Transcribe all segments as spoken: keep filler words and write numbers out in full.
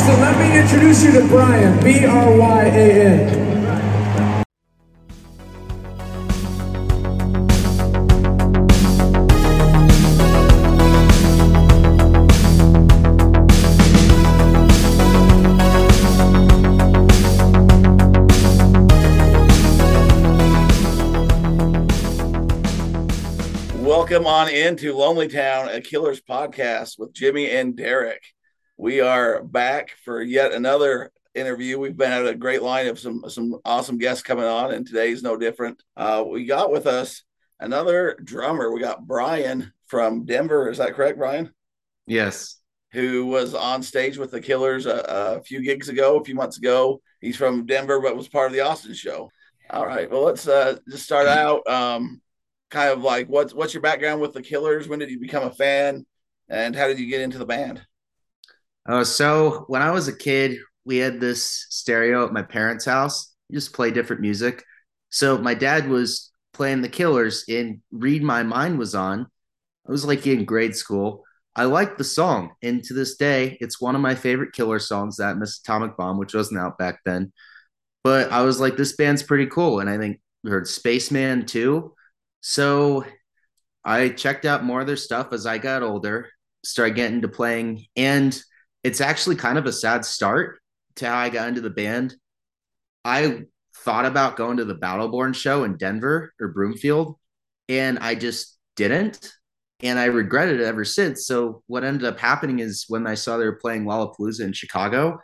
So let me introduce you to Brian, B R Y A N. Welcome on into Lonely Town, a Killers podcast with Jimmy and Derek. We are back for yet another interview. We've been at a great line of some some awesome guests coming on, and today's no different. Uh, we got with us another drummer. We got Brian from Denver. Is that correct, Brian? Yes. Who was on stage with the Killers a, a few gigs ago, a few months ago. He's from Denver, but was part of the Austin show. All right. Well, let's uh, just start out. Um, Kind of like, what's what's your background with the Killers? When did you become a fan, and how did you get into the band? Uh, so when I was a kid, we had this stereo at my parents' house. You just play different music. So my dad was playing the Killers, and "Read My Mind" was on. I was like in grade school. I liked the song, and to this day, it's one of my favorite Killer songs. That Miss Atomic Bomb, which wasn't out back then, but I was like, this band's pretty cool, and I think we heard Spaceman too. So I checked out more of their stuff as I got older, started getting into playing. And it's actually kind of a sad start to how I got into the band. I thought about going to the Battleborn show in Denver or Broomfield, and I just didn't. And I regretted it ever since. So what ended up happening is when I saw they were playing Wallapalooza in Chicago,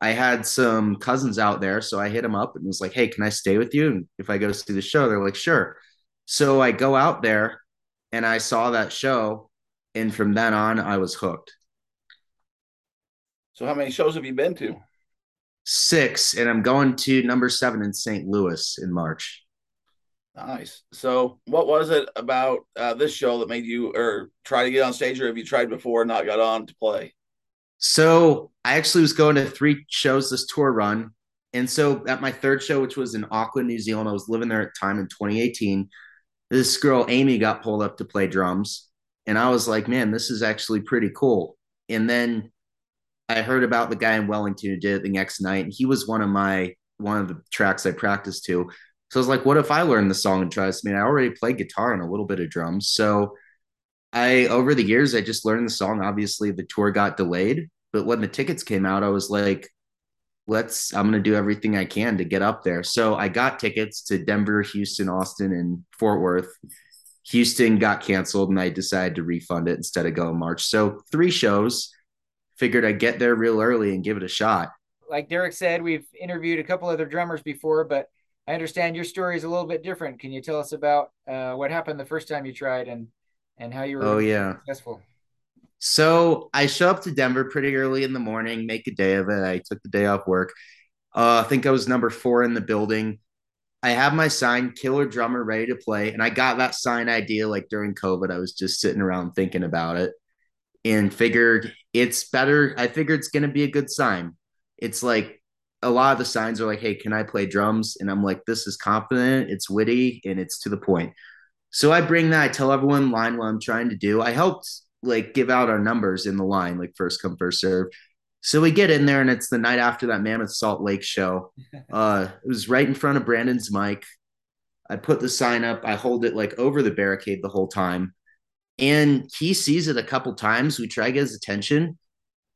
I had some cousins out there. So I hit them up and was like, hey, can I stay with you? And if I go see the show, they're like, sure. So I go out there and I saw that show, and from then on, I was hooked. So how many shows have you been to? Six, and I'm going to number seven in Saint Louis in March. Nice. So what was it about uh, this show that made you or try to get on stage, or have you tried before and not got on to play? So I actually was going to three shows this tour run. And so at my third show, which was in Auckland, New Zealand, I was living there at the time in twenty eighteen. This girl, Amy, got pulled up to play drums. And I was like, man, this is actually pretty cool. And then I heard about the guy in Wellington who did it the next night. And he was one of my one of the tracks I practiced to. So I was like, what if I learn the song and try this? I mean, I already played guitar and a little bit of drums. So I over the years, I just learned the song. Obviously, the tour got delayed. But when the tickets came out, I was like, let's I'm going to do everything I can to get up there. So I got tickets to Denver, Houston, Austin, and Fort Worth. Houston got canceled, and I decided to refund it instead of go in March. So three shows, figured I'd get there real early and give it a shot. Like Derek said, we've interviewed a couple other drummers before, but I understand your story is a little bit different. Can you tell us about uh, what happened the first time you tried and, and how you were oh, yeah. successful? So I show up to Denver pretty early in the morning, make a day of it. I took the day off work. Uh, I think I was number four in the building. I have my sign, Killer Drummer, ready to play. And I got that sign idea like during COVID. I was just sitting around thinking about it and figured it's better. I figured it's going to be a good sign. It's like a lot of the signs are like, hey, can I play drums? And I'm like, this is confident, it's witty, and it's to the point. So I bring that. I tell everyone in line what I'm trying to do. I helped like give out our numbers in the line, like first come, first serve. So we get in there, and it's the night after that Mammoth Salt Lake show. Uh, it was right in front of Brandon's mic. I put the sign up. I hold it like over the barricade the whole time. And he sees it a couple times. We try to get his attention,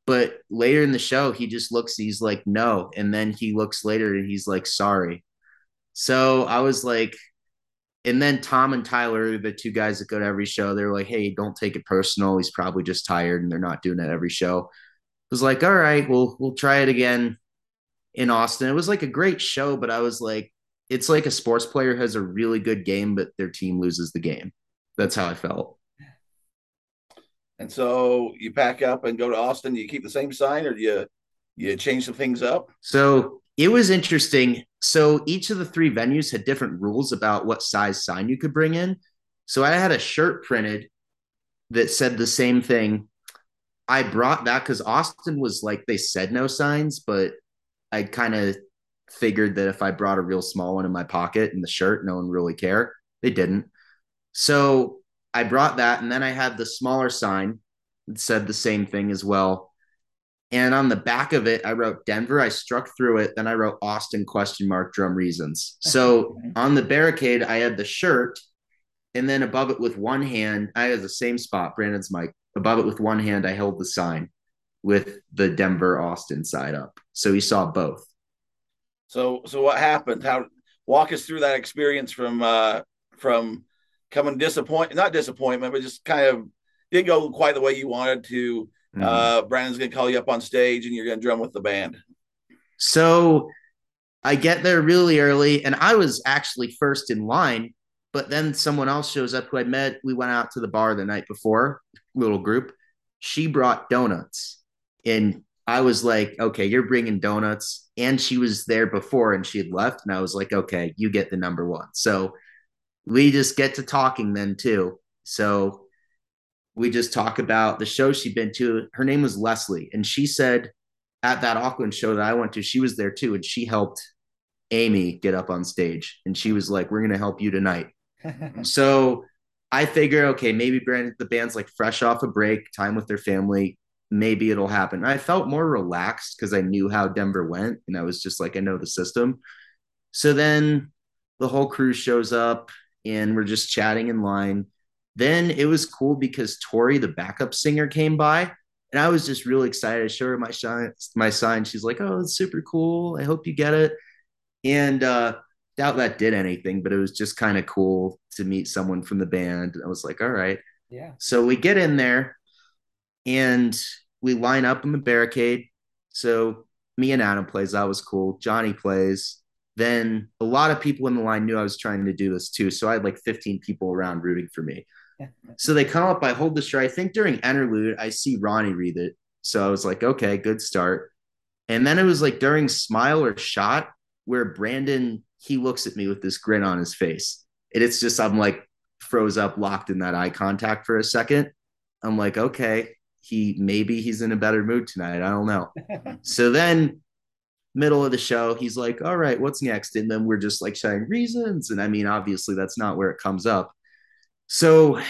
but later in the show, he just looks, he's like, no. And then he looks later and he's like, sorry. So I was like, and then Tom and Tyler, the two guys that go to every show, they're like, hey, don't take it personal. He's probably just tired and they're not doing it every show. I was like, all right, we'll, we'll try it again in Austin. It was like a great show, but I was like, it's like a sports player has a really good game, but their team loses the game. That's how I felt. And so you pack up and go to Austin. Do you keep the same sign, or do you, you change some things up? So it was interesting. So each of the three venues had different rules about what size sign you could bring in. So I had a shirt printed that said the same thing. I brought that because Austin was like, they said no signs, but I kind of figured that if I brought a real small one in my pocket in the shirt, no one really cared. They didn't. So I brought that. And then I had the smaller sign that said the same thing as well. And on the back of it, I wrote Denver. I struck through it. Then I wrote Austin question mark drum reasons. So on the barricade, I had the shirt, and then above it with one hand, I had the same spot, Brandon's mic. Above it with one hand, I held the sign with the Denver Austin side up. So he saw both. So, so what happened? How walk us through that experience from, uh, from coming disappoint, not disappointment, but just kind of didn't go quite the way you wanted to. Mm-hmm. Uh, Brandon's going to call you up on stage and you're going to drum with the band. So I get there really early, and I was actually first in line, but then someone else shows up who I met. We went out to the bar the night before, little group. She brought donuts, and I was like, okay, you're bringing donuts. And she was there before and she had left. And I was like, okay, you get the number one. So we just get to talking then too. So we just talk about the show she'd been to. Her name was Leslie. And she said at that Auckland show that I went to, she was there too. And she helped Amy get up on stage. And she was like, we're going to help you tonight. So I figure, okay, maybe Brandon, the band's like fresh off a break, time with their family. Maybe it'll happen. I felt more relaxed because I knew how Denver went. And I was just like, I know the system. So then the whole crew shows up and we're just chatting in line. Then it was cool because Tori, the backup singer, came by, and I was just really excited. I showed her my shine, my sign. She's like, oh, it's super cool. I hope you get it. And uh, doubt that did anything, but it was just kind of cool to meet someone from the band. And I was like, all right. Yeah. So we get in there and we line up in the barricade. So me and Adam plays. That was cool. Johnny plays. Then a lot of people in the line knew I was trying to do this too. So I had like fifteen people around rooting for me. So they come up, I hold the shirt. I think during interlude, I see Ronnie read it. So I was like, okay, good start. And then it was like during smile or shot where Brandon, he looks at me with this grin on his face. And it's just, I'm like froze up, locked in that eye contact for a second. I'm like, okay, he, maybe he's in a better mood tonight. I don't know. So then middle of the show, he's like, all right, what's next? And then we're just like shouting reasons. And I mean, obviously that's not where it comes up. So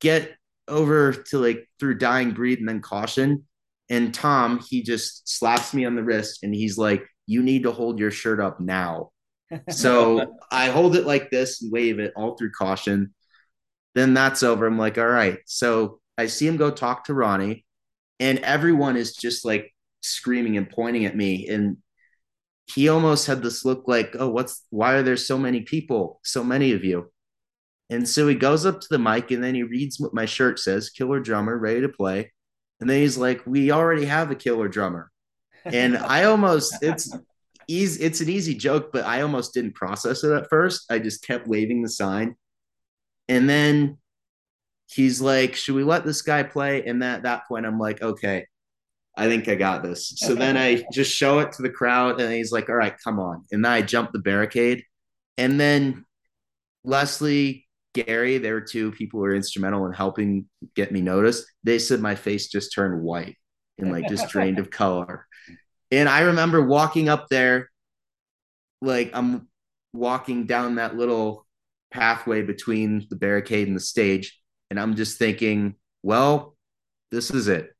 get over to like through dying breed and then caution. And Tom, he just slaps me on the wrist and he's like, you need to hold your shirt up now. So I hold it like this and wave it all through caution. Then that's over. I'm like, all right. So I see him go talk to Ronnie, and everyone is just like screaming and pointing at me. And he almost had this look like, oh, what's, why are there so many people? So many of you. And so he goes up to the mic and then he reads what my shirt says, killer drummer, ready to play. And then he's like, we already have a killer drummer. And I almost, it's easy. It's an easy joke, but I almost didn't process it at first. I just kept waving the sign. And then he's like, should we let this guy play? And at that point I'm like, okay, I think I got this. So then I just show it to the crowd and he's like, all right, come on. And then I jump the barricade, and then Leslie, Gary, there were two people who were instrumental in helping get me noticed. They said my face just turned white and like just drained of color. And I remember walking up there, like I'm walking down that little pathway between the barricade and the stage. And I'm just thinking, well, this is it.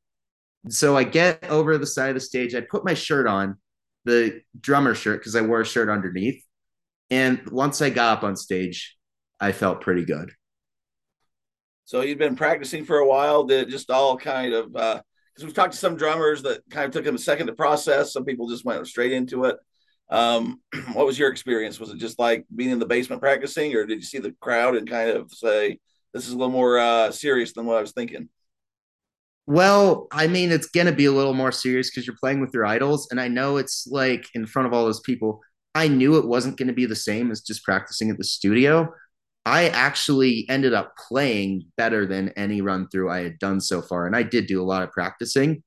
So I get over the side of the stage. I put my shirt on, the drummer shirt, because I wore a shirt underneath. And once I got up on stage, I felt pretty good. So you've been practicing for a while. Did it just all kind of, because uh, we've talked to some drummers that kind of took them a second to process. Some people just went straight into it. Um, what was your experience? Was it just like being in the basement practicing, or did you see the crowd and kind of say, this is a little more uh, serious than what I was thinking? Well, I mean, it's going to be a little more serious because you're playing with your idols. And I know it's like in front of all those people, I knew it wasn't going to be the same as just practicing at the studio. I actually ended up playing better than any run through I had done so far. And I did do a lot of practicing,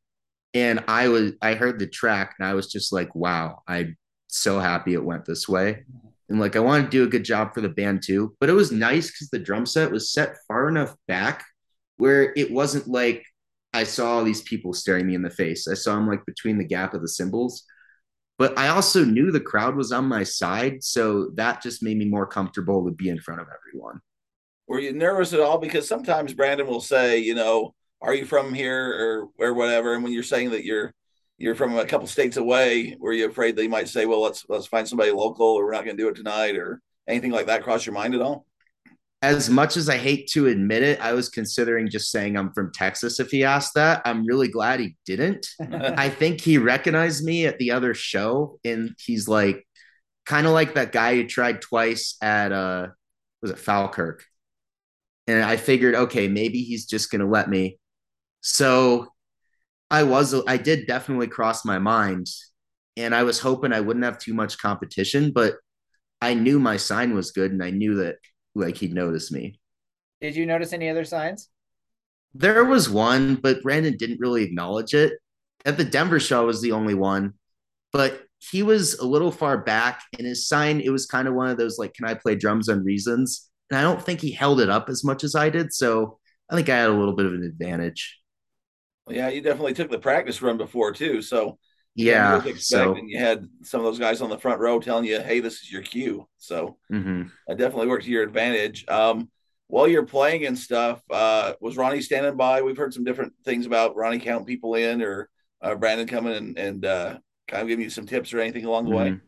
and I was, I heard the track and I was just like, wow, I'm so happy it went this way. And like, I wanted to do a good job for the band too, but it was nice because the drum set was set far enough back where it wasn't like I saw all these people staring me in the face. I saw them like between the gap of the cymbals, but I also knew the crowd was on my side, so that just made me more comfortable to be in front of everyone. Were you nervous at all? Because sometimes Brandon will say, you know, are you from here or, or whatever? And when you're saying that you're you're from a couple states away, were you afraid they might say, well, let's let's find somebody local, or we're not going to do it tonight, or anything like that cross your mind at all? As much as I hate to admit it, I was considering just saying I'm from Texas if he asked that. I'm really glad he didn't. I think he recognized me at the other show, and he's like, kind of like that guy who tried twice at, uh, was it Falkirk? And I figured, okay, maybe he's just going to let me. So I was, I did definitely cross my mind, and I was hoping I wouldn't have too much competition, but I knew my sign was good, and I knew that like he'd notice me. Did you notice any other signs? There was one, but Brandon didn't really acknowledge it. At the Denver show was the only one, but he was a little far back, and his sign, it was kind of one of those like, can I play drums on reasons? And I don't think he held it up as much as I did, so I think I had a little bit of an advantage. Well, yeah, you definitely took the practice run before too, so yeah, you, so. You had some of those guys on the front row telling you, hey, this is your cue. So mm-hmm. That definitely worked to your advantage. Um, while you're playing and stuff, uh, was Ronnie standing by? We've heard some different things about Ronnie counting people in, or uh, Brandon coming and, and uh, kind of giving you some tips or anything along the mm-hmm. way.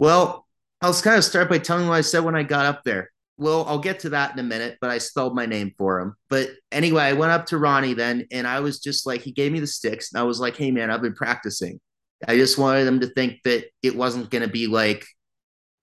Well, I'll kind of start by telling what I said when I got up there. Well, I'll get to that in a minute, but I spelled my name for him. But anyway, I went up to Ronnie then, and I was just like, he gave me the sticks, and I was like, hey, man, I've been practicing. I just wanted them to think that it wasn't going to be like,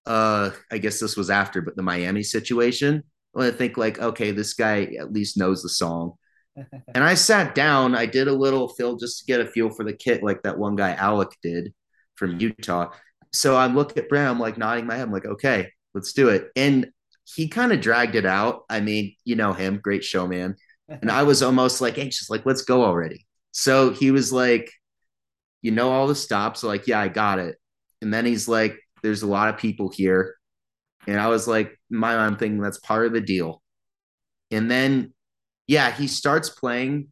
uh, I guess this was after, but the Miami situation. I want to think like, okay, this guy at least knows the song. And I sat down. I did a little fill just to get a feel for the kit, like that one guy Alec did from Utah. So I look at Brandon, I'm like nodding my head. I'm like, okay, let's do it. And he kind of dragged it out. I mean, you know him, great showman. And I was almost like anxious, like, let's go already. So he was like, you know, all the stops, like, yeah, I got it. And then he's like, there's a lot of people here. And I was like, my own thing, that's part of the deal. And then, yeah, he starts playing,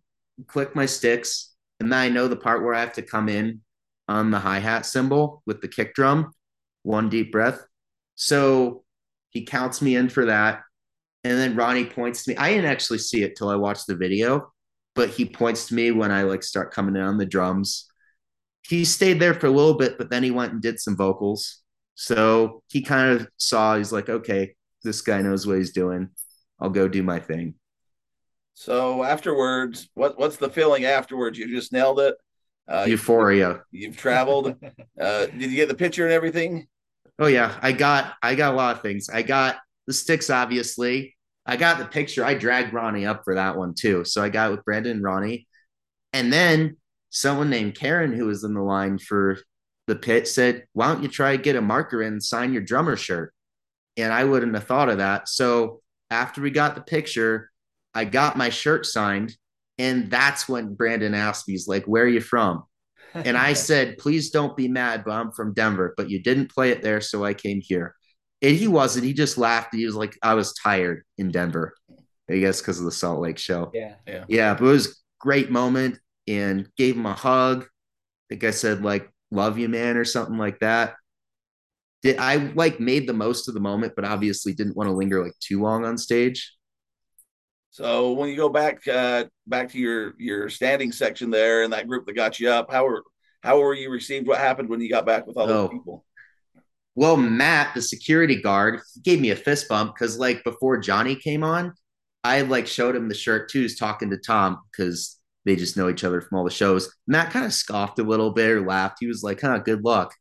click my sticks. And then I know the part where I have to come in on the hi-hat cymbal with the kick drum, one deep breath. So he counts me in for that. And then Ronnie points to me. I didn't actually see it till I watched the video, but he points to me when I like start coming in on the drums. He stayed there for a little bit, but then he went and did some vocals. So he kind of saw, he's like, okay, this guy knows what he's doing. I'll go do my thing. So afterwards, what what's the feeling afterwards? You just nailed it. Uh, Euphoria. You've, you've traveled. uh, did you get the picture and everything? Oh yeah, I got I got a lot of things. I got the sticks, obviously. I got the picture. I dragged Ronnie up for that one too. So I got it with Brandon and Ronnie. And then someone named Karen, who was in the line for the pit, said, why don't you try to get a marker and sign your drummer shirt? And I wouldn't have thought of that. So after we got the picture, I got my shirt signed. And that's when Brandon asked me, he's like, where are you from? And I said, please don't be mad, but I'm from Denver, but you didn't play it there, so I came here. And he wasn't. He just laughed. He was like, I was tired in Denver, I guess, because of the Salt Lake show. Yeah. Yeah. Yeah. But it was a great moment, and gave him a hug. I think I said, like, love you, man, or something like that. Did I, like, made the most of the moment, but obviously didn't want to linger, like, too long on stage. So when you go back uh, back to your, your standing section there and that group that got you up, how were how were you received? What happened when you got back with all oh. those people? Well, Matt, the security guard, gave me a fist bump because, like, before Johnny came on, I, like, showed him the shirt, too, is talking to Tom because they just know each other from all the shows. Matt kind of scoffed a little bit or laughed. He was like, huh, good luck.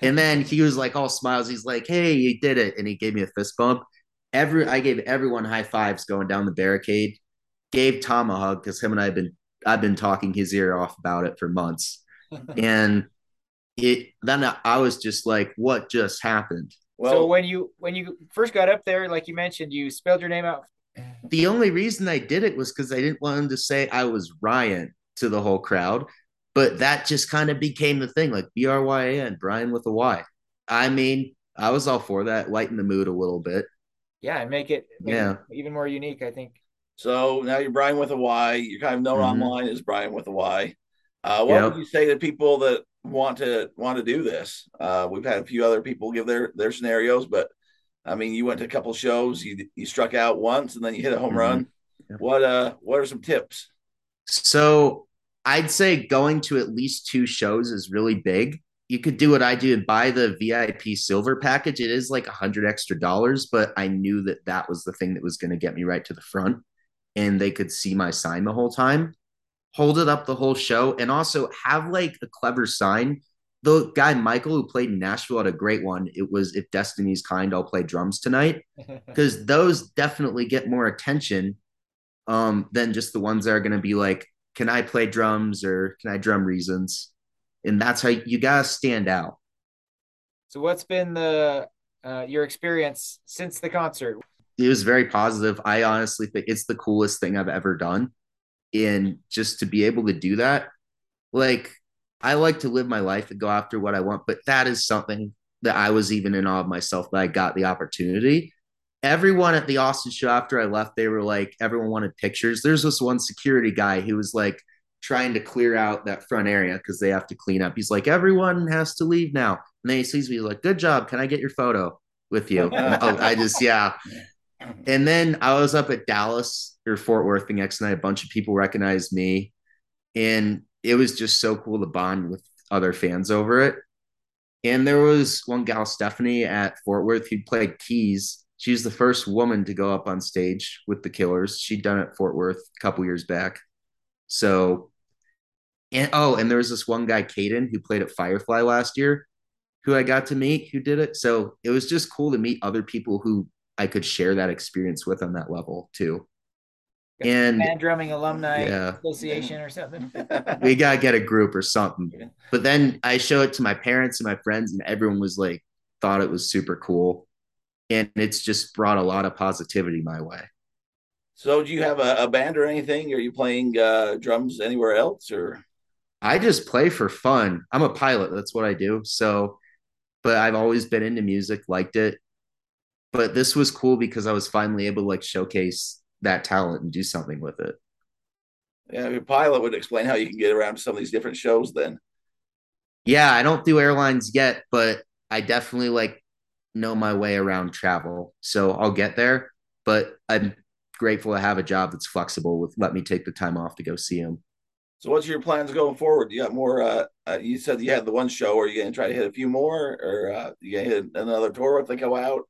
And then he was, like, all smiles. He's like, hey, you did it. And he gave me a fist bump. Every I gave everyone high fives going down the barricade, gave Tom a hug because him and I have been I've been talking his ear off about it for months. And it then I was just like, what just happened? Well, so when you when you first got up there, like you mentioned, you spelled your name out. The only reason I did it was because I didn't want him to say I was Ryan to the whole crowd. But that just kind of became the thing, like B R Y A N, Brian with a Y. I mean, I was all for that, lighten the mood a little bit. Yeah, and make it make yeah. it even more unique, I think. So now you're Brian with a Y. You're kind of known mm-hmm. online as Brian with a Y. Uh, what yep. would you say to people that want to want to do this? Uh, we've had a few other people give their, their scenarios, but, I mean, you went to a couple shows. You you struck out once, and then you hit a home mm-hmm. run. Yep. What uh What are some tips? So I'd say going to at least two shows is really big. You could do what I do and buy the V I P silver package. It is like a hundred extra dollars, but I knew that that was the thing that was going to get me right to the front, and they could see my sign the whole time, hold it up the whole show, and also have like a clever sign. The guy, Michael, who played in Nashville had a great one. It was, "If Destiny's Kind, I'll play drums tonight," because those definitely get more attention um, than just the ones that are going to be like, "Can I play drums?" or "Can I drum reasons?" And that's how you gotta stand out. So what's been the uh, your experience since the concert? It was very positive. I honestly think it's the coolest thing I've ever done. And just to be able to do that, like, I like to live my life and go after what I want, but that is something that I was even in awe of myself that I got the opportunity. Everyone at the Austin show after I left, they were like, everyone wanted pictures. There's this one security guy who was like trying to clear out that front area because they have to clean up. He's like, "Everyone has to leave now." And then he sees me, he's like, "Good job. Can I get your photo with you?" oh, I just, yeah. And then I was up at Dallas or Fort Worth the next night. A bunch of people recognized me, and it was just so cool to bond with other fans over it. And there was one gal, Stephanie, at Fort Worth who played keys. She was the first woman to go up on stage with the Killers. She'd done it at Fort Worth a couple years back. So, and oh, and there was this one guy, Caden, who played at Firefly last year, who I got to meet, who did it. So it was just cool to meet other people who I could share that experience with on that level too. And Band Drumming Alumni yeah. Association or something. We got to get a group or something. Yeah. But then I show it to my parents and my friends, and everyone was like, thought it was super cool. And it's just brought a lot of positivity my way. So do you have a, a band or anything? Are you playing uh, drums anywhere else? Or I just play for fun. I'm a pilot. That's what I do. So, but I've always been into music, liked it. But this was cool because I was finally able to like showcase that talent and do something with it. Yeah, your pilot would explain how you can get around some of these different shows then. Yeah, I don't do airlines yet, but I definitely like know my way around travel. So I'll get there, but I'm grateful to have a job that's flexible with let me take the time off to go see him. So what's your plans going forward? You got more, uh, uh you said you had the one show. Are you going to try to hit a few more, or uh, you going to hit another tour if they go out?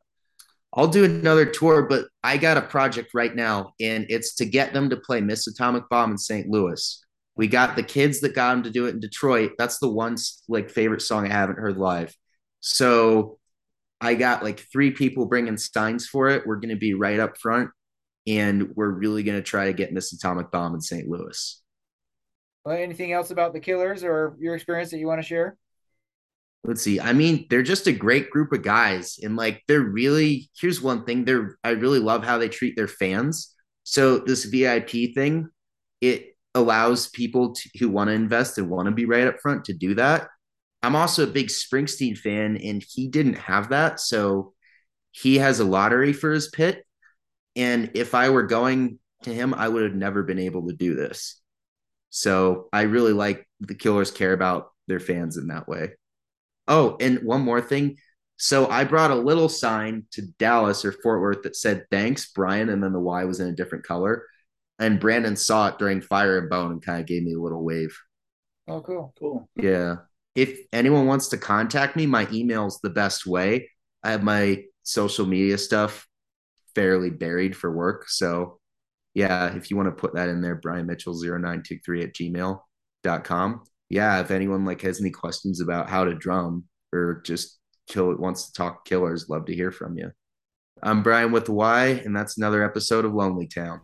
I'll do another tour, but I got a project right now, and it's to get them to play Miss Atomic Bomb in Saint Louis. We got the kids that got them to do it in Detroit. That's the one like favorite song I haven't heard live. So I got like three people bringing signs for it. We're going to be right up front, and we're really going to try to get Miss Atomic Bomb in Saint Louis. Well, anything else about the Killers or your experience that you want to share? Let's see. I mean, they're just a great group of guys, and like, they're really, here's one thing they're, I really love how they treat their fans. So this V I P thing, it allows people to, who want to invest and want to be right up front to do that. I'm also a big Springsteen fan, and he didn't have that. So he has a lottery for his pit. And if I were going to him, I would have never been able to do this. So I really like the Killers care about their fans in that way. Oh, and one more thing. So I brought a little sign to Dallas or Fort Worth that said, "Thanks, Brian." And then the Y was in a different color. And Brandon saw it during Fire and Bone and kind of gave me a little wave. Oh, cool. Cool. Yeah. If anyone wants to contact me, my email's the best way. I have my social media stuff fairly buried for work. So yeah, if you want to put that in there, brian mitchell zero nine two three at gmail dot com. Yeah, if anyone like has any questions about how to drum or just kill wants to talk Killers, love to hear from you. I'm Brian with a Y, and that's another episode of Lonely Town.